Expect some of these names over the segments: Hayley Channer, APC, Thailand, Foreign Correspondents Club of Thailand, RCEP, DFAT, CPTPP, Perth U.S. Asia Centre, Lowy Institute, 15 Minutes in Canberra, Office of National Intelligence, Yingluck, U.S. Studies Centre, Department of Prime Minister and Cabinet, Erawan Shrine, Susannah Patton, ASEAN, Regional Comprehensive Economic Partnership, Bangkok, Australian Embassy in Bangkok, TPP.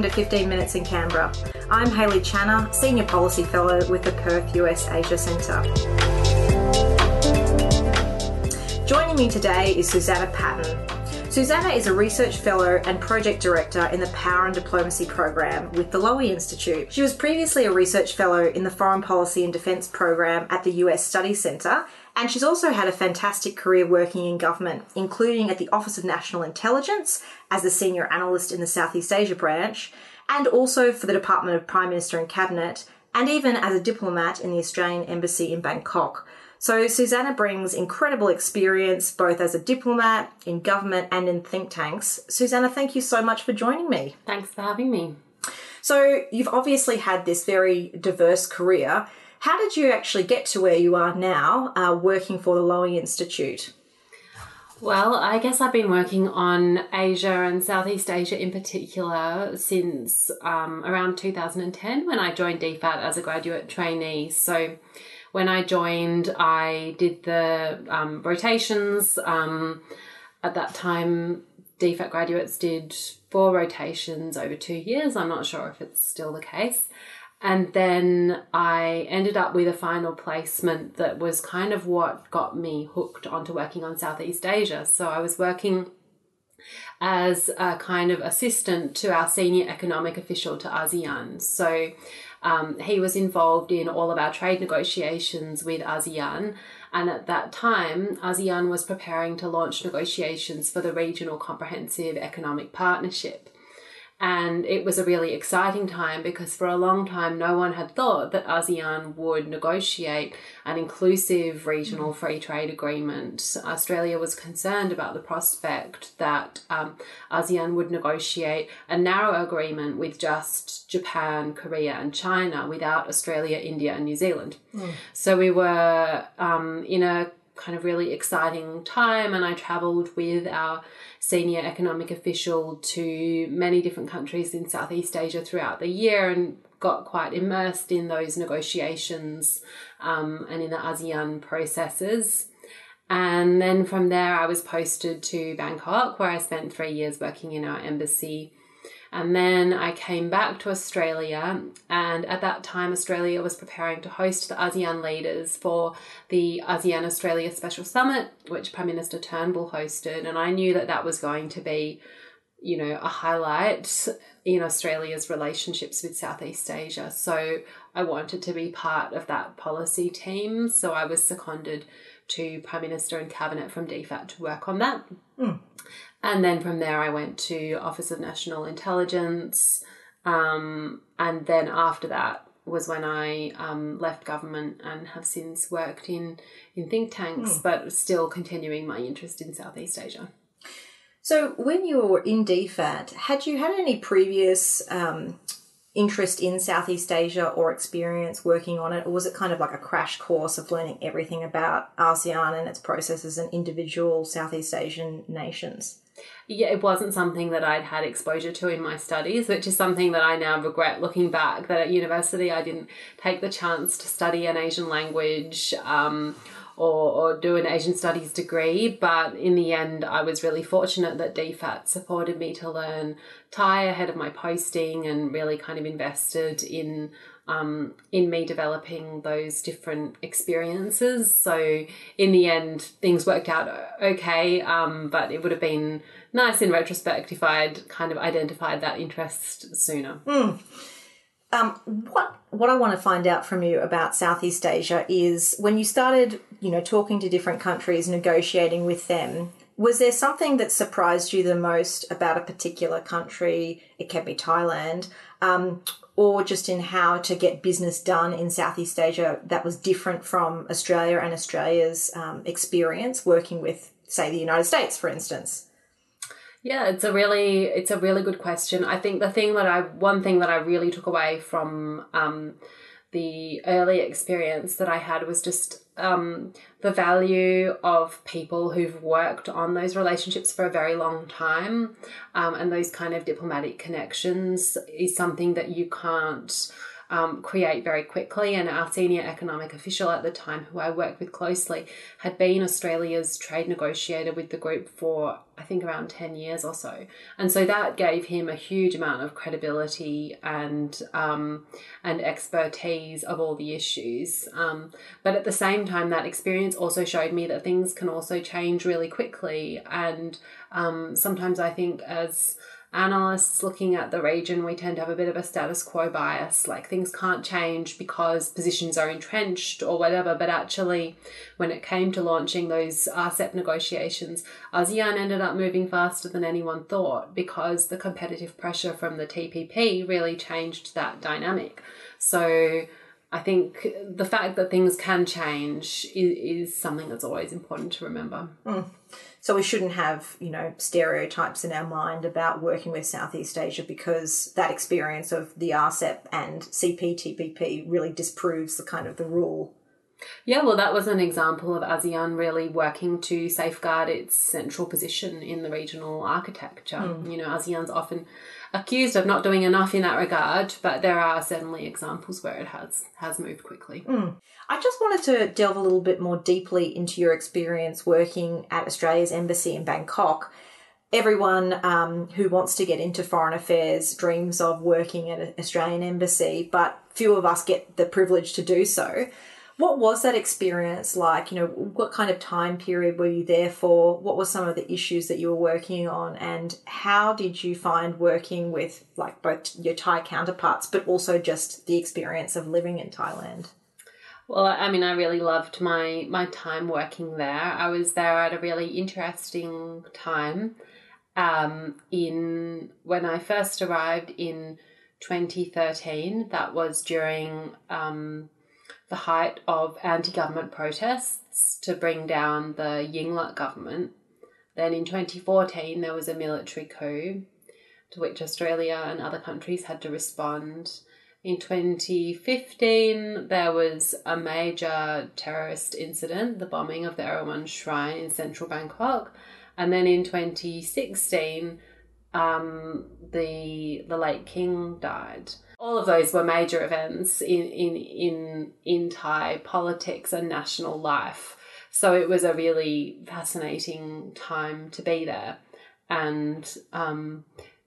welcome to 15 Minutes in Canberra. I'm Hayley Channer, Senior Policy Fellow with the Perth U.S. Asia Centre. Joining me today is Susannah Patton. Susannah is a Research Fellow and Project Director in the Power and Diplomacy Program with the Lowy Institute. She was previously a Research Fellow in the Foreign Policy and Defence Program at the U.S. Studies Centre, and she's also had a fantastic career working in government, including at the Office of National Intelligence as the Senior Analyst in the Southeast Asia branch, and also for the Department of Prime Minister and Cabinet, and even as a diplomat in the Australian Embassy in Bangkok. So Susannah brings incredible experience both as a diplomat, in government, and in think tanks. Susannah, thank you so much for joining me. Thanks for having me. So you've obviously had this very diverse career. How did you actually get to where you are now, working for the Lowy Institute? Well, I guess I've been working on Asia and Southeast Asia in particular since around 2010 when I joined DFAT as a graduate trainee. So when I joined, I did the rotations. At that time, DFAT graduates did 4 rotations over 2 years. I'm not sure if it's still the case. And then I ended up with a final placement that was kind of what got me hooked onto working on Southeast Asia. So I was working as a kind of assistant to our senior economic official to ASEAN. So he was involved in all of our trade negotiations with ASEAN. And at that time, ASEAN was preparing to launch negotiations for the Regional Comprehensive Economic Partnership. And it was a really exciting time because for a long time, no one had thought that ASEAN would negotiate an inclusive regional free trade agreement. Australia was concerned about the prospect that ASEAN would negotiate a narrow agreement with just Japan, Korea and China without Australia, India and New Zealand. Mm. So we were in a kind of really exciting time, and I travelled with our senior economic official to many different countries in Southeast Asia throughout the year and got quite immersed in those negotiations and in the ASEAN processes. And then from there I was posted to Bangkok, where I spent 3 years working in our embassy. And then I came back to Australia, and at that time Australia was preparing to host the ASEAN leaders for the ASEAN-Australia Special Summit, which Prime Minister Turnbull hosted, and I knew that that was going to be, you know, a highlight in Australia's relationships with Southeast Asia. So I wanted to be part of that policy team, so I was seconded to Prime Minister and Cabinet from DFAT to work on that. Mm. And then from there I went to Office of National Intelligence, and then after that was when I left government and have since worked in think tanks, but still continuing my interest in Southeast Asia. So when you were in DFAT, had you had any previous interest in Southeast Asia or experience working on it, or was it kind of like a crash course of learning everything about ASEAN and its processes and individual Southeast Asian nations? Yeah, it wasn't something that I'd had exposure to in my studies, which is something that I now regret looking back, that at university I didn't take the chance to study an Asian language or do an Asian studies degree. But in the end, I was really fortunate that DFAT supported me to learn Thai ahead of my posting and really kind of invested in me developing those different experiences. So in the end, things worked out okay, but it would have been nice in retrospect if I had kind of identified that interest sooner. Mm. What I want to find out from you about Southeast Asia is when you started, you know, talking to different countries, negotiating with them, was there something that surprised you the most about a particular country? It can be Thailand, or just in how to get business done in Southeast Asia that was different from Australia and Australia's experience working with, say, the United States, for instance? Yeah, it's a really good question. I think one thing that I really took away from the early experience that I had was just the value of people who've worked on those relationships for a very long time, and those kind of diplomatic connections is something that you can't create very quickly. And our senior economic official at the time, who I worked with closely, had been Australia's trade negotiator with the group for, I think, around 10 years or so. And so that gave him a huge amount of credibility and expertise of all the issues. But at the same time, that experience also showed me that things can also change really quickly. And sometimes I think as analysts looking at the region, we tend to have a bit of a status quo bias, like things can't change because positions are entrenched or whatever. But actually, when it came to launching those RCEP negotiations, ASEAN ended up moving faster than anyone thought because the competitive pressure from the TPP really changed that dynamic. So I think the fact that things can change is something that's always important to remember. Mm. So we shouldn't have, you know, stereotypes in our mind about working with Southeast Asia, because that experience of the RCEP and CPTPP really disproves the kind of the rule. Yeah, well, that was an example of ASEAN really working to safeguard its central position in the regional architecture. Mm. You know, ASEAN's often accused of not doing enough in that regard, but there are certainly examples where it has moved quickly. Mm. I just wanted to delve a little bit more deeply into your experience working at Australia's embassy in Bangkok. Everyone who wants to get into foreign affairs dreams of working at an Australian embassy, but few of us get the privilege to do so. What was that experience like? You know, what kind of time period were you there for? What were some of the issues that you were working on? And how did you find working with, like, both your Thai counterparts, but also just the experience of living in Thailand? Well, I mean, I really loved my time working there. I was there at a really interesting time when I first arrived in 2013. That was during the height of anti-government protests to bring down the Yingluck government. Then in 2014, there was a military coup to which Australia and other countries had to respond. In 2015, there was a major terrorist incident, the bombing of the Erawan Shrine in central Bangkok. And then in 2016, the late king died. All of those were major events in Thai politics and national life. So it was a really fascinating time to be there. And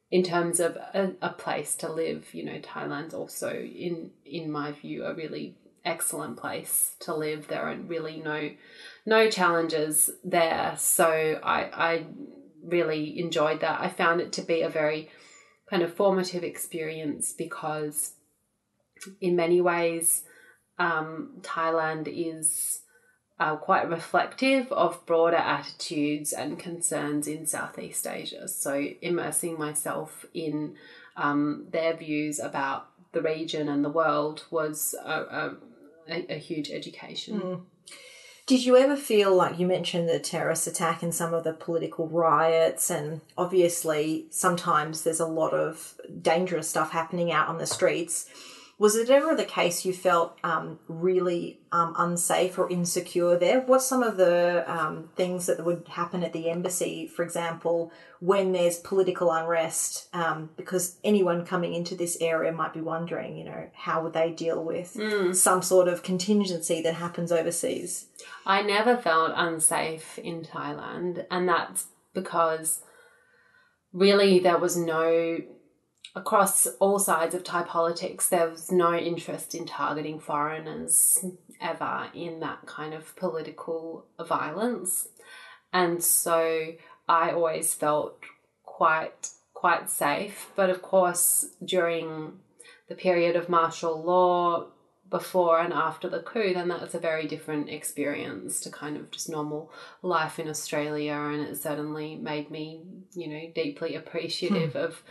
in terms of a place to live, you know, Thailand's also, in my view, a really excellent place to live. There are really no challenges there. So I really enjoyed that. I found it to be a very kind of formative experience because in many ways Thailand is quite reflective of broader attitudes and concerns in Southeast Asia. So immersing myself in their views about the region and the world was a huge education. Mm. Did you ever feel, like you mentioned the terrorist attack and some of the political riots, and obviously sometimes there's a lot of dangerous stuff happening out on the streets. Was it ever the case you felt really unsafe or insecure there? What's some of the things that would happen at the embassy, for example, when there's political unrest? Because anyone coming into this area might be wondering, you know, how would they deal with some sort of contingency that happens overseas? I never felt unsafe in Thailand, and that's because really there was no... Across all sides of Thai politics, there was no interest in targeting foreigners ever in that kind of political violence. And so I always felt quite safe. But of course, during the period of martial law, before and after the coup, then that's a very different experience to kind of just normal life in Australia. And it certainly made me, you know, deeply appreciative of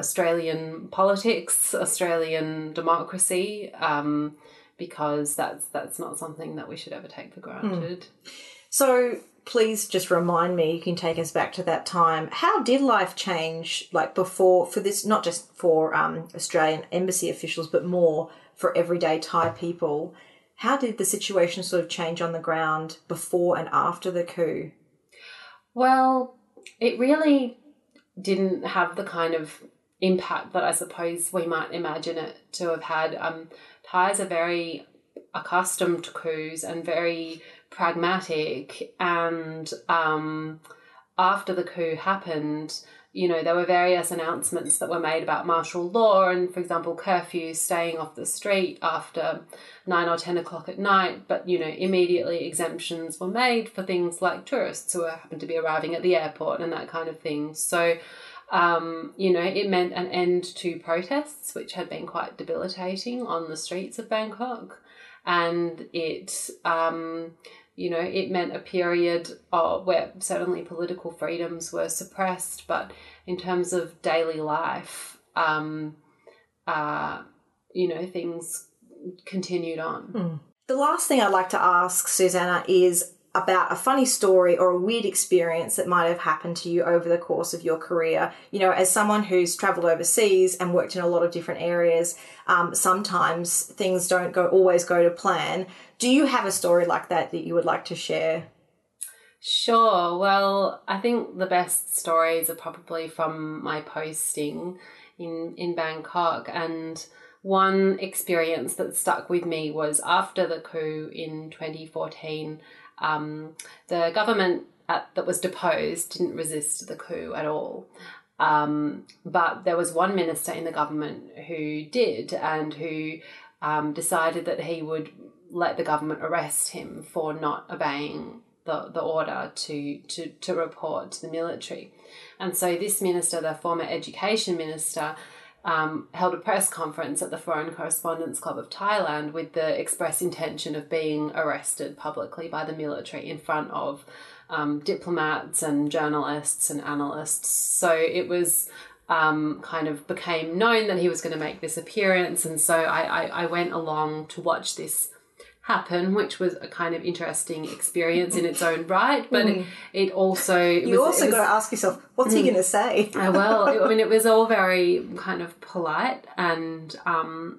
Australian politics, Australian democracy, because that's not something that we should ever take for granted. Mm. So please just remind me, you can take us back to that time. How did life change, like, before, for this, not just for Australian embassy officials, but more for everyday Thai people? How did the situation sort of change on the ground before and after the coup? Well, it really didn't have the kind of impact that I suppose we might imagine it to have had. Thais are very accustomed to coups and very pragmatic, and after the coup happened, you know, there were various announcements that were made about martial law and, for example, curfews, staying off the street after 9 or 10 o'clock at night. But, you know, immediately exemptions were made for things like tourists who happened to be arriving at the airport and that kind of thing. So, you know, it meant an end to protests, which had been quite debilitating on the streets of Bangkok. And it, you know, it meant a period where certainly political freedoms were suppressed, but in terms of daily life, you know, things continued on. Mm. The last thing I'd like to ask, Susannah, is about a funny story or a weird experience that might have happened to you over the course of your career. You know, as someone who's travelled overseas and worked in a lot of different areas, sometimes things don't always go to plan. Do you have a story like that that you would like to share? Sure. Well, I think the best stories are probably from my posting in Bangkok, and one experience that stuck with me was after the coup in 2014. The government that was deposed didn't resist the coup at all. But there was one minister in the government who did, and who decided that he would let the government arrest him for not obeying the order to report to the military. And so this minister, the former education minister, held a press conference at the Foreign Correspondents Club of Thailand with the express intention of being arrested publicly by the military in front of diplomats and journalists and analysts. So it was kind of became known that he was going to make this appearance, and so I went along to watch this happen, which was a kind of interesting experience in its own right, but it also... You got to ask yourself, what's he going to say? It was all very kind of polite and,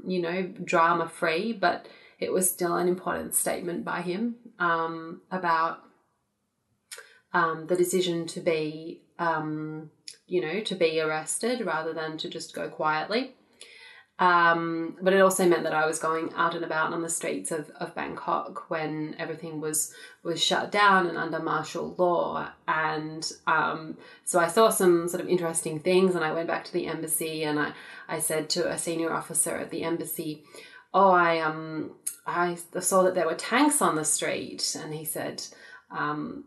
you know, drama-free, but it was still an important statement by him about the decision to be, you know, to be arrested rather than to just go quietly. But it also meant that I was going out and about on the streets of Bangkok when everything was shut down and under martial law. And so I saw some sort of interesting things, and I went back to the embassy and I said to a senior officer at the embassy, oh, I saw that there were tanks on the street. And he said,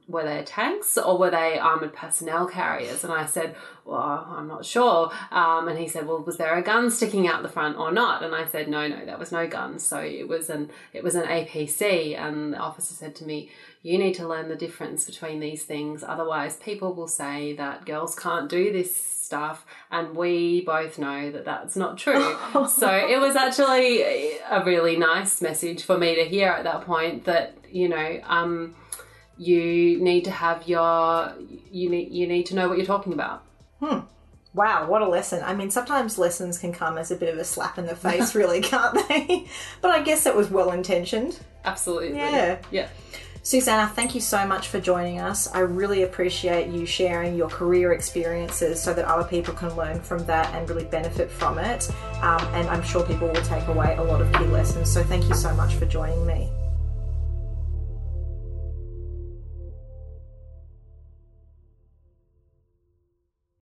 were they tanks or were they armoured personnel carriers? And I said, well, I'm not sure. And he said, well, was there a gun sticking out the front or not? And I said, no, there was no gun. So it was an APC. And the officer said to me, you need to learn the difference between these things. Otherwise, people will say that girls can't do this stuff. And we both know that that's not true. So it was actually a really nice message for me to hear at that point that, you know, you need to know what you're talking about. Wow, what a lesson. I mean, sometimes lessons can come as a bit of a slap in the face, really, can't they? But I guess that was well-intentioned. Absolutely. Yeah. Susannah, thank you so much for joining us. I really appreciate you sharing your career experiences so that other people can learn from that and really benefit from it. And I'm sure people will take away a lot of key lessons. So thank you so much for joining me.